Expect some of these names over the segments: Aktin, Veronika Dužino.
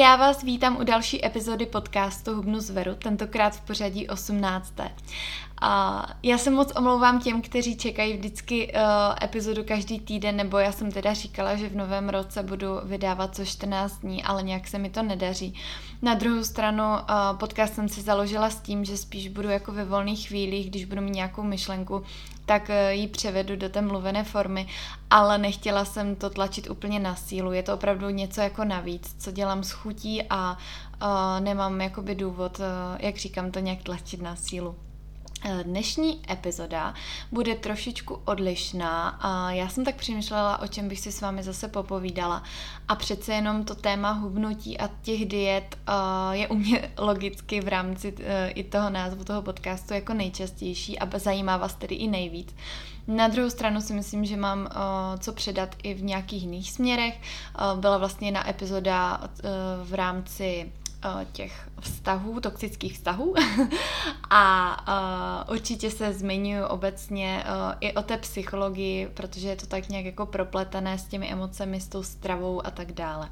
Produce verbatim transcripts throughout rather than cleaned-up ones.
já vás vítám u další epizody podcastu Hubnu z Veru, tentokrát v pořadí osmnácté. A já se moc omlouvám těm, kteří čekají vždycky uh, epizodu každý týden, nebo já jsem teda říkala, že v novém roce budu vydávat co čtrnáct dní, ale nějak se mi to nedaří. Na druhou stranu uh, podcast jsem si založila s tím, že spíš budu jako ve volných chvílích, když budu mít nějakou myšlenku, tak uh, ji převedu do té mluvené formy, ale nechtěla jsem to tlačit úplně na sílu. Je to opravdu něco jako navíc, co dělám s chutí a uh, nemám jakoby důvod, uh, jak říkám, to nějak tlačit na sílu. Dnešní epizoda bude trošičku odlišná. Já jsem tak přemýšlela, o čem bych si s vámi zase popovídala. A přece jenom to téma hubnutí a těch diet je u mě logicky v rámci i toho názvu toho podcastu jako nejčastější a zajímá vás tedy i nejvíc. Na druhou stranu si myslím, že mám co předat i v nějakých jiných směrech. Byla vlastně jedna epizoda v rámci těch vztahů, toxických vztahů a uh, určitě se zmiňuji obecně uh, i o té psychologii, protože je to tak nějak jako propletené s těmi emocemi, s tou stravou a tak dále.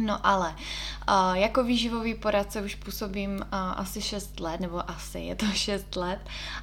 No ale uh, jako výživový poradce už působím uh, asi šest let, nebo asi je to šest let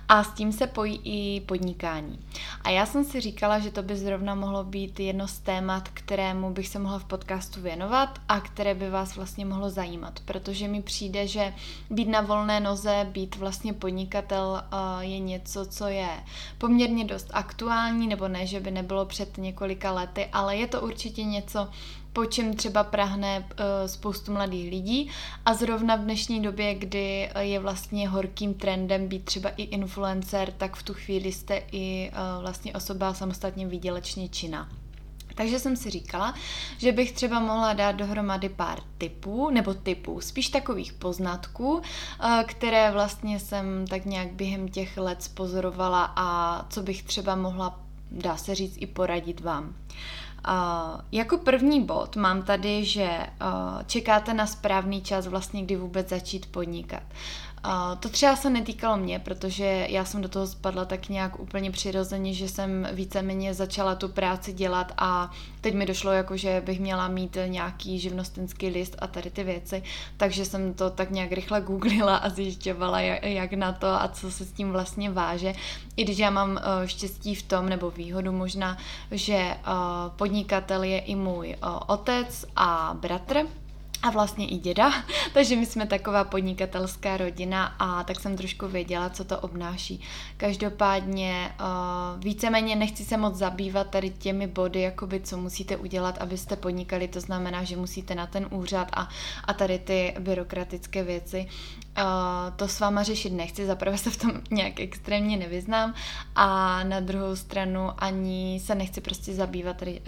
a s tím se pojí i podnikání. A já jsem si říkala, že to by zrovna mohlo být jedno z témat, kterému bych se mohla v podcastu věnovat a které by vás vlastně mohlo zajímat, protože mi přijde, že být na volné noze, být vlastně podnikatel uh, je něco, co je poměrně dost aktuální, nebo ne, že by nebylo před několika lety, ale je to určitě něco, po čem třeba prahne spoustu mladých lidí a zrovna v dnešní době, kdy je vlastně horkým trendem být třeba i influencer, tak v tu chvíli jste i vlastně osoba samostatně výdělečně činná. Takže jsem si říkala, že bych třeba mohla dát dohromady pár tipů, nebo tipů, spíš takových poznatků, které vlastně jsem tak nějak během těch let pozorovala a co bych třeba mohla, dá se říct, i poradit vám. Uh, jako první bod mám tady, že uh, čekáte na správný čas vlastně, kdy vůbec začít podnikat. Uh, to třeba se netýkalo mě, protože já jsem do toho spadla tak nějak úplně přirozeně, že jsem víceméně začala tu práci dělat a teď mi došlo, jako, že bych měla mít nějaký živnostenský list a tady ty věci, takže jsem to tak nějak rychle googlila a zjišťovala, jak, jak na to a co se s tím vlastně váže. I když já mám uh, štěstí v tom, nebo výhodu možná, že uh, podnikatel je i můj uh, otec a bratr, a vlastně i děda, takže my jsme taková podnikatelská rodina a tak jsem trošku věděla, co to obnáší. Každopádně víceméně nechci se moc zabývat tady těmi body, jakoby co musíte udělat, abyste podnikali, to znamená, že musíte na ten úřad a, a tady ty byrokratické věci. To s váma řešit nechci, zaprvé se v tom nějak extrémně nevyznám a na druhou stranu ani se nechci prostě zabývat tady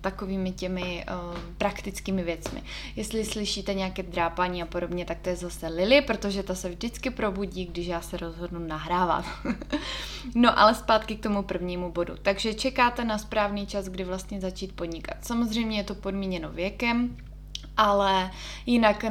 takovými těmi praktickými věcmi. Jestli slyšíte nějaké drápání a podobně, tak to je zase Lily, protože ta se vždycky probudí, když já se rozhodnu nahrávat. No ale zpátky k tomu prvnímu bodu. Takže čekáte na správný čas, kdy vlastně začít podnikat. Samozřejmě je to podmíněno věkem, ale jinak,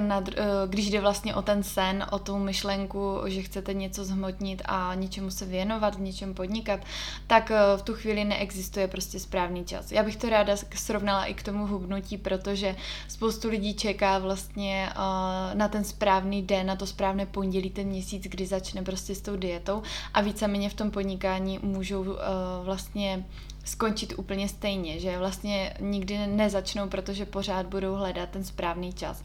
když jde vlastně o ten sen, o tu myšlenku, že chcete něco zhmotnit a něčemu se věnovat, v něčem podnikat, tak v tu chvíli neexistuje prostě správný čas. Já bych to ráda srovnala i k tomu hubnutí, protože spoustu lidí čeká vlastně na ten správný den, na to správné pondělí, ten měsíc, kdy začne prostě s tou dietou a víceméně v tom podnikání můžou vlastně skončit úplně stejně, že vlastně nikdy nezačnou, protože pořád budou hledat ten správný čas.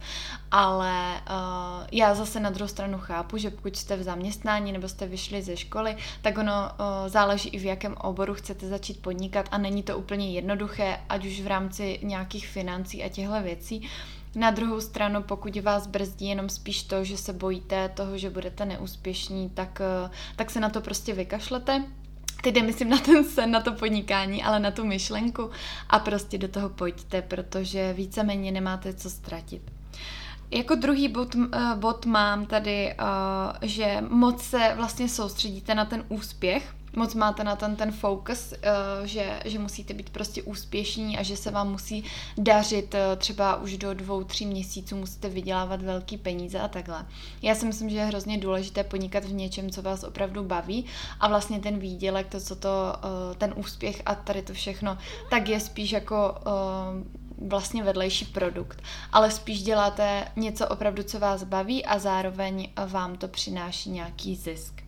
Ale uh, já zase na druhou stranu chápu, že pokud jste v zaměstnání nebo jste vyšli ze školy, tak ono uh, záleží i v jakém oboru chcete začít podnikat a není to úplně jednoduché, ať už v rámci nějakých financí a těchto věcí. Na druhou stranu, pokud vás brzdí jenom spíš to, že se bojíte toho, že budete neúspěšní, tak, uh, tak se na to prostě vykašlete. Teď myslím na ten sen, na to podnikání, ale na tu myšlenku a prostě do toho pojďte, protože víceméně nemáte co ztratit. Jako druhý bod, bod mám tady, že moc se vlastně soustředíte na ten úspěch, moc máte na ten ten focus, že, že musíte být prostě úspěšní a že se vám musí dařit třeba už do dvou, tří měsíců, musíte vydělávat velký peníze a takhle. Já si myslím, že je hrozně důležité podnikat v něčem, co vás opravdu baví a vlastně ten výdělek, to, co to, ten úspěch a tady to všechno, tak je spíš jako vlastně vedlejší produkt, ale spíš děláte něco opravdu, co vás baví a zároveň vám to přináší nějaký zisk.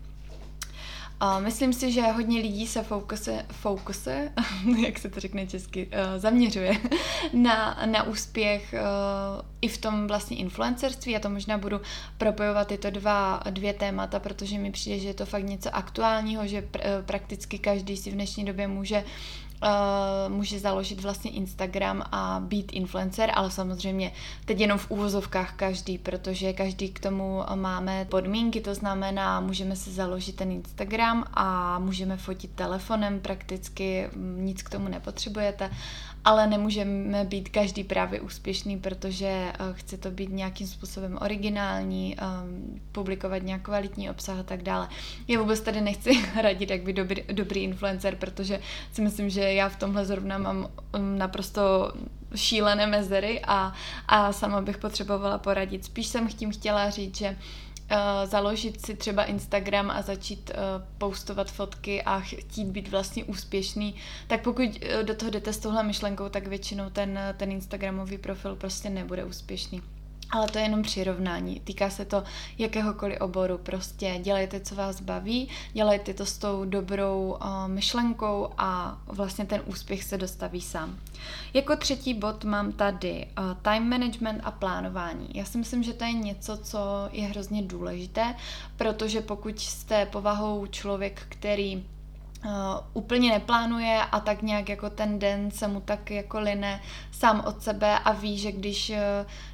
Myslím si, že hodně lidí se fokusuje, fokusuje jak se to řekne česky, zaměřuje na, na úspěch i v tom vlastně influencerství. Já to možná budu propojovat tyto dva, dvě témata, protože mi přijde, že je to fakt něco aktuálního, že pr- prakticky každý si v dnešní době může Uh, může založit vlastně Instagram a být influencer, ale samozřejmě teď jenom v úvozovkách každý, protože každý k tomu máme podmínky, to znamená, můžeme si založit ten Instagram a můžeme fotit telefonem, prakticky nic k tomu nepotřebujete, ale nemůžeme být každý právě úspěšný, protože chce to být nějakým způsobem originální, um, publikovat nějak kvalitní obsah a tak dále. Já vůbec tady nechci radit, jak být dobrý, dobrý influencer, protože si myslím, že já v tomhle zrovna mám naprosto šílené mezery a, a sama bych potřebovala poradit. Spíš jsem tím chtěla říct, že uh, založit si třeba Instagram a začít uh, postovat fotky a chtít být vlastně úspěšný, tak pokud do toho jdete s touhle myšlenkou, tak většinou ten, ten Instagramový profil prostě nebude úspěšný. Ale to je jenom přirovnání, týká se to jakéhokoliv oboru, prostě dělejte, co vás baví, dělejte to s tou dobrou uh, myšlenkou a vlastně ten úspěch se dostaví sám. Jako třetí bod mám tady uh, time management a plánování. Já si myslím, že to je něco, co je hrozně důležité, protože pokud jste povahou člověk, který Uh, úplně neplánuje a tak nějak jako ten den se mu tak jako line sám od sebe a ví, že když,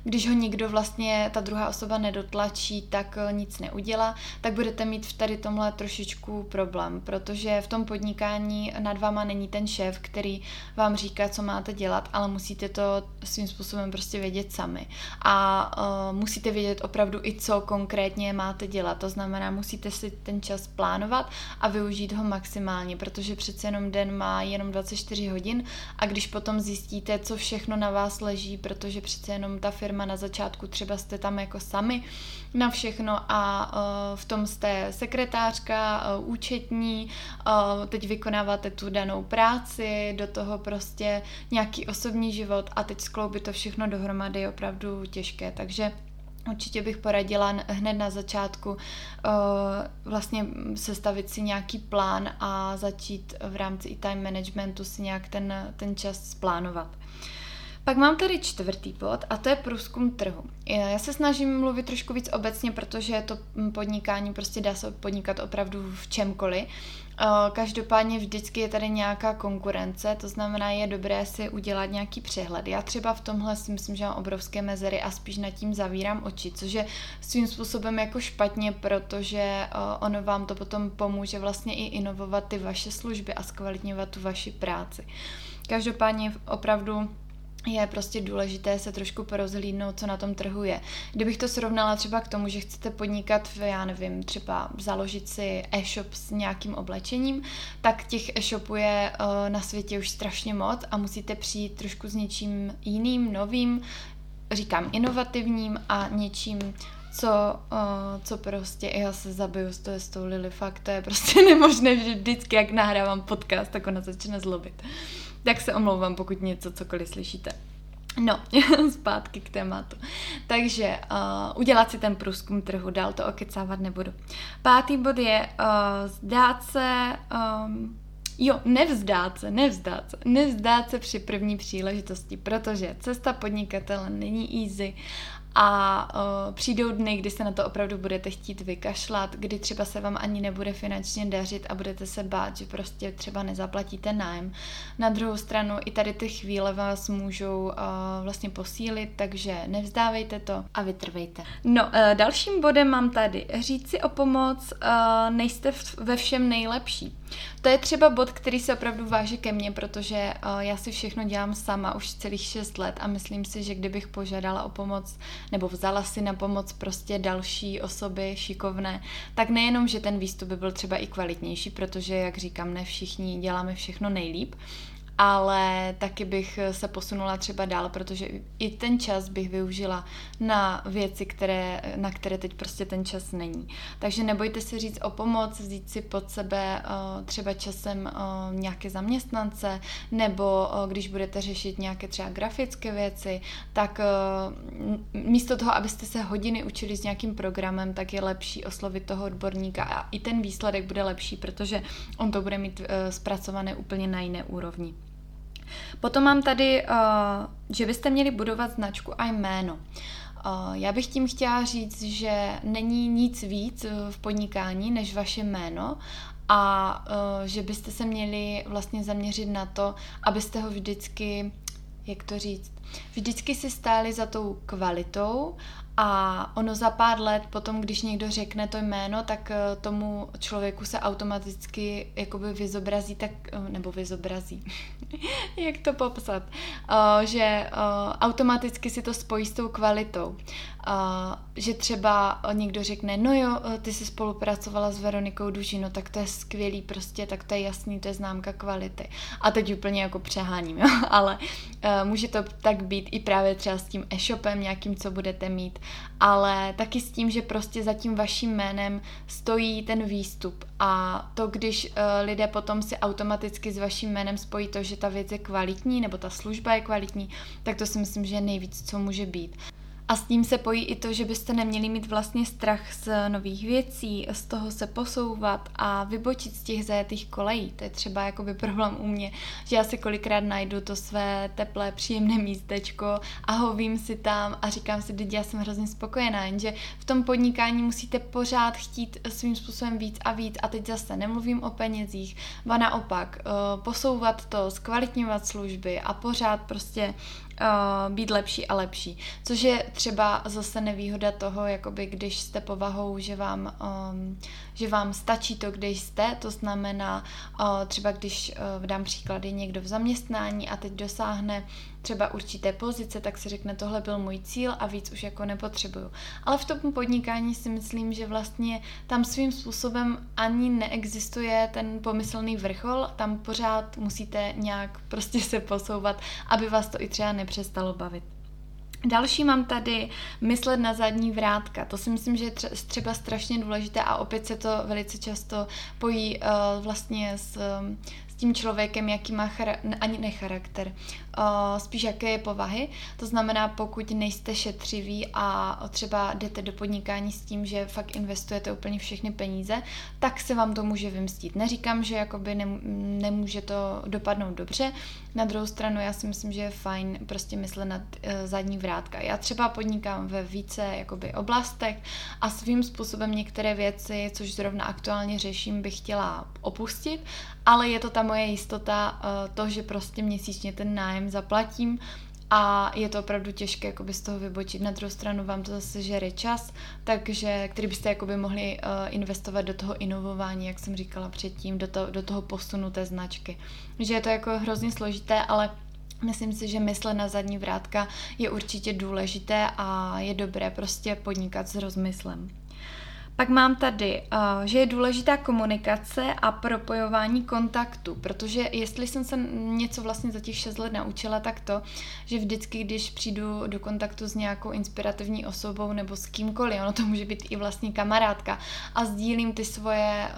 když ho nikdo vlastně, ta druhá osoba nedotlačí, tak nic neudělá, tak budete mít v tady tomhle trošičku problém, protože v tom podnikání nad váma není ten šéf, který vám říká, co máte dělat, ale musíte to svým způsobem prostě vědět sami a uh, musíte vědět opravdu i co konkrétně máte dělat, to znamená, musíte si ten čas plánovat a využít ho maximálně, protože přece jenom den má jenom dvacet čtyři hodin a když potom zjistíte, co všechno na vás leží, protože přece jenom ta firma na začátku, třeba jste tam jako sami na všechno a uh, v tom jste sekretářka, uh, účetní, uh, teď vykonáváte tu danou práci, do toho prostě nějaký osobní život a teď skloubit to všechno dohromady je opravdu těžké, takže určitě bych poradila hned na začátku uh, vlastně sestavit si nějaký plán a začít v rámci i time managementu si nějak ten, ten čas plánovat. Pak mám tady čtvrtý bod a to je průzkum trhu. Já se snažím mluvit trošku víc obecně, protože to podnikání prostě dá se podnikat opravdu v čemkoliv. Každopádně vždycky je tady nějaká konkurence, to znamená, je dobré si udělat nějaký přehled. Já třeba v tomhle si myslím, že mám obrovské mezery a spíš nad tím zavírám oči, což je svým způsobem jako špatně, protože ono vám to potom pomůže vlastně i inovovat ty vaše služby a zkvalitňovat tu vaši práci. Každopádně opravdu je prostě důležité se trošku porozhlídnout, co na tom trhu je. Kdybych to srovnala třeba k tomu, že chcete podnikat, v, já nevím, třeba založit si e-shop s nějakým oblečením, tak těch e-shopů je na světě už strašně moc a musíte přijít trošku s něčím jiným, novým, říkám inovativním a něčím, co, co prostě, já se zabiju s, to je s tou Lily, fakt to je prostě nemožné, že vždycky, jak nahrávám podcast, tak ona začne zlobit. Tak se omlouvám, pokud něco cokoliv slyšíte. No, zpátky k tématu. Takže uh, udělat si ten průzkum trhu, dál to okecávat nebudu. Pátý bod je uh, zdát se... Um, jo, nevzdát se, nevzdát se, nevzdát se při první příležitosti, protože cesta podnikatele není easy a uh, přijdou dny, kdy se na to opravdu budete chtít vykašlat, kdy třeba se vám ani nebude finančně dařit a budete se bát, že prostě třeba nezaplatíte nájem. Na druhou stranu i tady ty chvíle vás můžou uh, vlastně posílit, takže nevzdávejte to a vytrvejte. No, uh, dalším bodem mám tady říct si o pomoc, uh, nejste v, ve všem nejlepší. To je třeba bod, který se opravdu váže ke mně, protože uh, já si všechno dělám sama už celých šest let a myslím si, že kdybych požádala o pomoc nebo vzala si na pomoc prostě další osoby šikovné, tak nejenom, že ten výstup by byl třeba i kvalitnější, protože, jak říkám, ne všichni děláme všechno nejlíp, ale taky bych se posunula třeba dál, protože i ten čas bych využila na věci, které, na které teď prostě ten čas není. Takže nebojte se říct o pomoc, vzít si pod sebe třeba časem nějaké zaměstnance, nebo když budete řešit nějaké třeba grafické věci, tak místo toho, abyste se hodiny učili s nějakým programem, tak je lepší oslovit toho odborníka a i ten výsledek bude lepší, protože on to bude mít zpracované úplně na jiné úrovni. Potom mám tady, že byste měli budovat značku a jméno. Já bych tím chtěla říct, že není nic víc v podnikání než vaše jméno a že byste se měli vlastně zaměřit na to, abyste ho vždycky, jak to říct, vždycky si stáli za tou kvalitou. A ono za pár let potom, když někdo řekne to jméno, tak tomu člověku se automaticky jakoby vyzobrazí, tak, nebo vyzobrazí, jak to popsat, uh, že uh, automaticky si to spojí s tou kvalitou. Uh, že třeba někdo řekne, no jo, ty jsi spolupracovala s Veronikou Dužino, tak to je skvělý prostě, tak to je jasný, to je známka kvality. A teď úplně jako přeháním, jo? Ale uh, může to tak být i právě třeba s tím e-shopem nějakým, co budete mít, ale taky s tím, že prostě za tím vaším jménem stojí ten výstup a to, když uh, lidé potom si automaticky s vaším jménem spojí to, že ta věc je kvalitní nebo ta služba je kvalitní, tak to si myslím, že je nejvíc, co může být. A s tím se pojí i to, že byste neměli mít vlastně strach z nových věcí, z toho se posouvat a vybočit z těch zajetých kolejí. To je třeba jakoby problém u mě, že já se kolikrát najdu to své teplé, příjemné místečko a hovím si tam a říkám si, teď já jsem hrozně spokojená, jenže v tom podnikání musíte pořád chtít svým způsobem víc a víc a teď zase nemluvím o penězích, ba naopak, posouvat to, zkvalitňovat služby a pořád prostě být lepší a lepší. Což je třeba zase nevýhoda toho, jakoby když jste povahou, že vám, um, že vám stačí to, kde jste, to znamená uh, třeba když uh, dám příklady někdo v zaměstnání a teď dosáhne třeba určité pozice, tak si řekne, tohle byl můj cíl a víc už jako nepotřebuju. Ale v tom podnikání si myslím, že vlastně tam svým způsobem ani neexistuje ten pomyslný vrchol, tam pořád musíte nějak prostě se posouvat, aby vás to i třeba nepřestalo bavit. Další mám tady myslet na zadní vrátka. To si myslím, že je třeba strašně důležité a opět se to velice často pojí uh, vlastně s... tím člověkem, jaký má chara- ani ne charakter, uh, spíš jaké je povahy. To znamená, pokud nejste šetřiví a třeba jdete do podnikání s tím, že fakt investujete úplně všechny peníze, tak se vám to může vymstít. Neříkám, že jakoby nem- nemůže to dopadnout dobře. Na druhou stranu já si myslím, že je fajn prostě myslet nad uh, zadní vrátka. Já třeba podnikám ve více jakoby oblastech a svým způsobem některé věci, což zrovna aktuálně řeším, bych chtěla opustit, ale je to tam moje jistota, to, že prostě měsíčně ten nájem zaplatím a je to opravdu těžké jakoby z toho vybočit. Na druhou stranu vám to zase žere čas, takže, který byste jakoby mohli investovat do toho inovování, jak jsem říkala předtím, do, to, do toho posunu té značky. Že je to jako hrozně složité, ale myslím si, že myslet na zadní vrátka je určitě důležité a je dobré prostě podnikat s rozmyslem. Pak mám tady, že je důležitá komunikace a propojování kontaktů, protože jestli jsem se něco vlastně za těch šest let naučila, tak to, že vždycky, když přijdu do kontaktu s nějakou inspirativní osobou nebo s kýmkoliv, ono to může být i vlastně kamarádka, a sdílím ty svoje,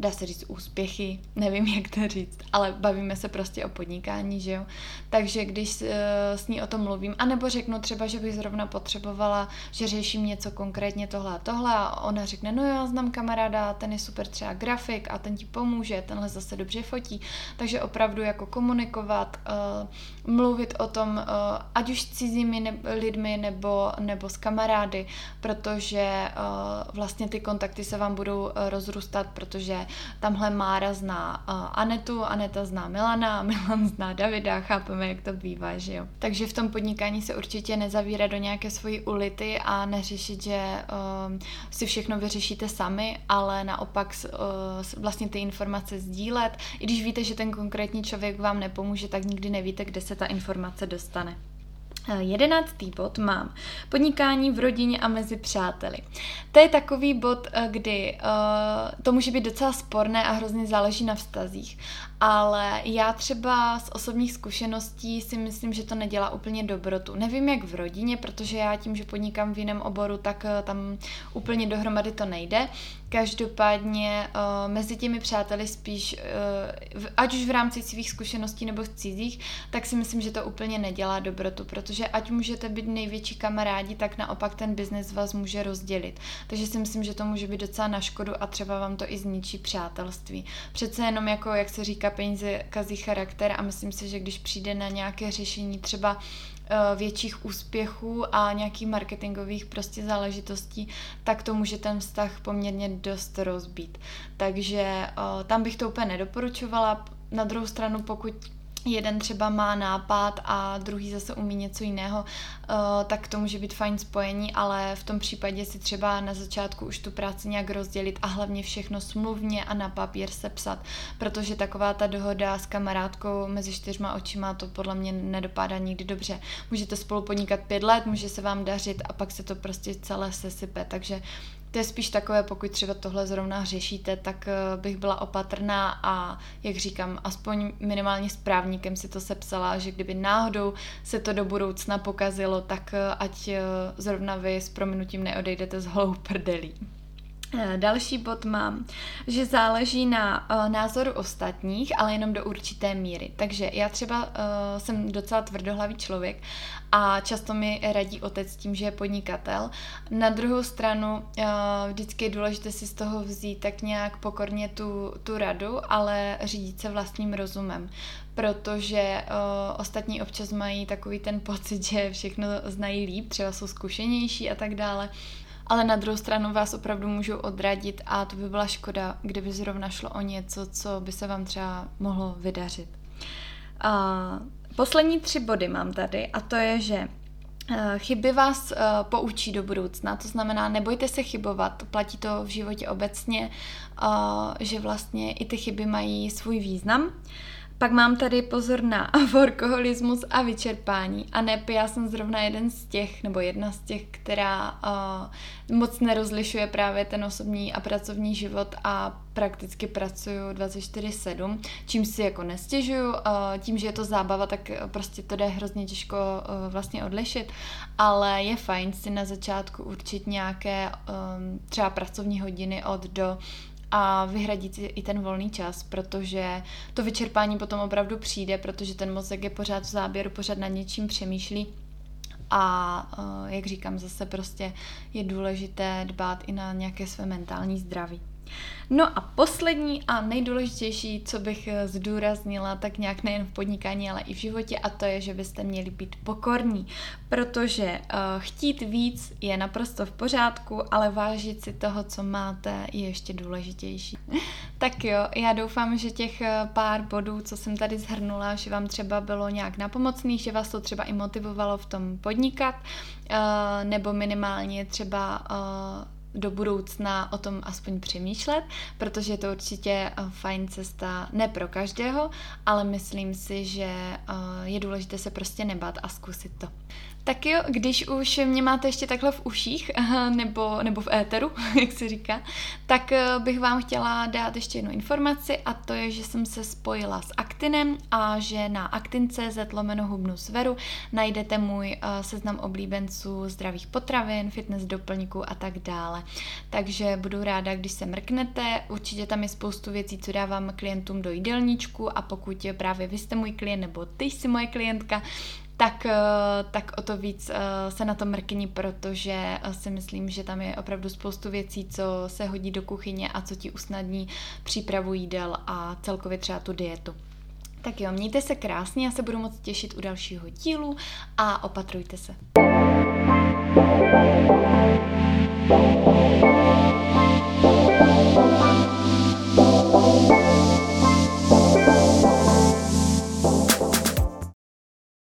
dá se říct úspěchy, nevím, jak to říct, ale bavíme se prostě o podnikání, že jo. Takže když uh, s ní o tom mluvím, anebo řeknu třeba, že bych zrovna potřebovala, že řeším něco konkrétně tohle a tohle a ona řekne, no já znám kamaráda, ten je super třeba grafik a ten ti pomůže, tenhle zase dobře fotí. Takže opravdu jako komunikovat, uh, mluvit o tom, uh, ať už s cizími ne- lidmi nebo, nebo s kamarády, protože uh, vlastně ty kontakty se vám budou uh, rozrůstat, protože tamhle Mára zná uh, Anetu, Aneta zná Milana, Milan zná Davida, chápeme, jak to bývá, že jo. Takže v tom podnikání se určitě nezavírá do nějaké svojí ulity a neřešit, že uh, si všechno vyřešíte sami, ale naopak uh, vlastně ty informace sdílet. I když víte, že ten konkrétní člověk vám nepomůže, tak nikdy nevíte, kde se ta informace dostane. Jedenáctý bod mám podnikání v rodině a mezi přáteli. To je takový bod, kdy uh, to může být docela sporné a hrozně záleží na vztazích. Ale já třeba z osobních zkušeností si myslím, že to nedělá úplně dobrotu. Nevím, jak v rodině, protože já tím, že podnikám v jiném oboru, tak tam úplně dohromady to nejde. Každopádně uh, mezi těmi přáteli spíš, uh, ať už v rámci svých zkušeností nebo z cizích, tak si myslím, že to úplně nedělá dobrotu, protože ať můžete být největší kamarádi, tak naopak ten biznes vás může rozdělit. Takže si myslím, že to může být docela na škodu a třeba vám to i zničí přátelství. Přece jenom jako, jak se říká, peníze kazí charakter a myslím si, že když přijde na nějaké řešení třeba větších úspěchů a nějakých marketingových prostě záležitostí, tak to může ten vztah poměrně dost rozbít. Takže tam bych to úplně nedoporučovala. Na druhou stranu, pokud jeden třeba má nápad a druhý zase umí něco jiného, tak to může být fajn spojení, ale v tom případě si třeba na začátku už tu práci nějak rozdělit a hlavně všechno smluvně a na papír sepsat, protože taková ta dohoda s kamarádkou mezi čtyřma očima, to podle mě nedopadá nikdy dobře. Můžete spolu podnikat pět let, může se vám dařit a pak se to prostě celé sesype, takže to je spíš takové, pokud třeba tohle zrovna řešíte, tak bych byla opatrná a, jak říkám, aspoň minimálně s právníkem si to sepsala, že kdyby náhodou se to do budoucna pokazilo, tak ať zrovna vy s prominutím neodejdete s holou prdelí. Další bod mám, že záleží na uh, názoru ostatních, ale jenom do určité míry. Takže já třeba uh, jsem docela tvrdohlavý člověk a často mi radí otec tím, že je podnikatel. Na druhou stranu uh, vždycky je důležité si z toho vzít tak nějak pokorně tu, tu radu, ale řídit se vlastním rozumem. Protože uh, ostatní občas mají takový ten pocit, že všechno znají líp, třeba jsou zkušenější a tak dále. Ale na druhou stranu vás opravdu můžou odradit a to by byla škoda, kdyby zrovna šlo o něco, co by se vám třeba mohlo vydařit. A poslední tři body mám tady a to je, že chyby vás poučí do budoucna, to znamená, nebojte se chybovat, platí to v životě obecně, že vlastně i ty chyby mají svůj význam. Pak mám tady pozor na workoholismus a vyčerpání. A ne, já jsem zrovna jeden z těch, nebo jedna z těch, která uh, moc nerozlišuje právě ten osobní a pracovní život a prakticky pracuju dvacet čtyři sedm, čím si jako nestěžuju, uh, tím, že je to zábava, tak prostě to jde hrozně těžko uh, vlastně odlišit, ale je fajn si na začátku určit nějaké um, třeba pracovní hodiny od do, a vyhradit i ten volný čas, protože to vyčerpání potom opravdu přijde, protože ten mozek je pořád v záběru, pořád nad něčím přemýšlí a jak říkám zase prostě je důležité dbát i na nějaké své mentální zdraví. No a poslední a nejdůležitější, co bych zdůraznila, tak nějak nejen v podnikání, ale i v životě, a to je, že byste měli být pokorní, protože chtít víc je naprosto v pořádku, ale vážit si toho, co máte, je ještě důležitější. Tak jo, já doufám, že těch pár bodů, co jsem tady shrnula, že vám třeba bylo nějak napomocných, že vás to třeba i motivovalo v tom podnikat, nebo minimálně třeba do budoucna o tom aspoň přemýšlet, protože je to určitě fajn cesta, ne pro každého, ale myslím si, že je důležité se prostě nebát a zkusit to. Tak jo, když už mě máte ještě takhle v uších, nebo, nebo v éteru, jak se říká, tak bych vám chtěla dát ještě jednu informaci a to je, že jsem se spojila s Aktinem a že na aktin tečka cé zet lomeno hubnu sveru najdete můj seznam oblíbenců zdravých potravin, fitness doplňků a tak dále. Takže budu ráda, když se mrknete, určitě tam je spoustu věcí, co dávám klientům do jídelníčku a pokud právě vy jste můj klient nebo ty jsi moje klientka, Tak, tak o to víc se na to mrkni, protože si myslím, že tam je opravdu spoustu věcí, co se hodí do kuchyně a co ti usnadní přípravu jídel a celkově třeba tu dietu. Tak jo, mějte se krásně, já se budu moc těšit u dalšího dílu a opatrujte se.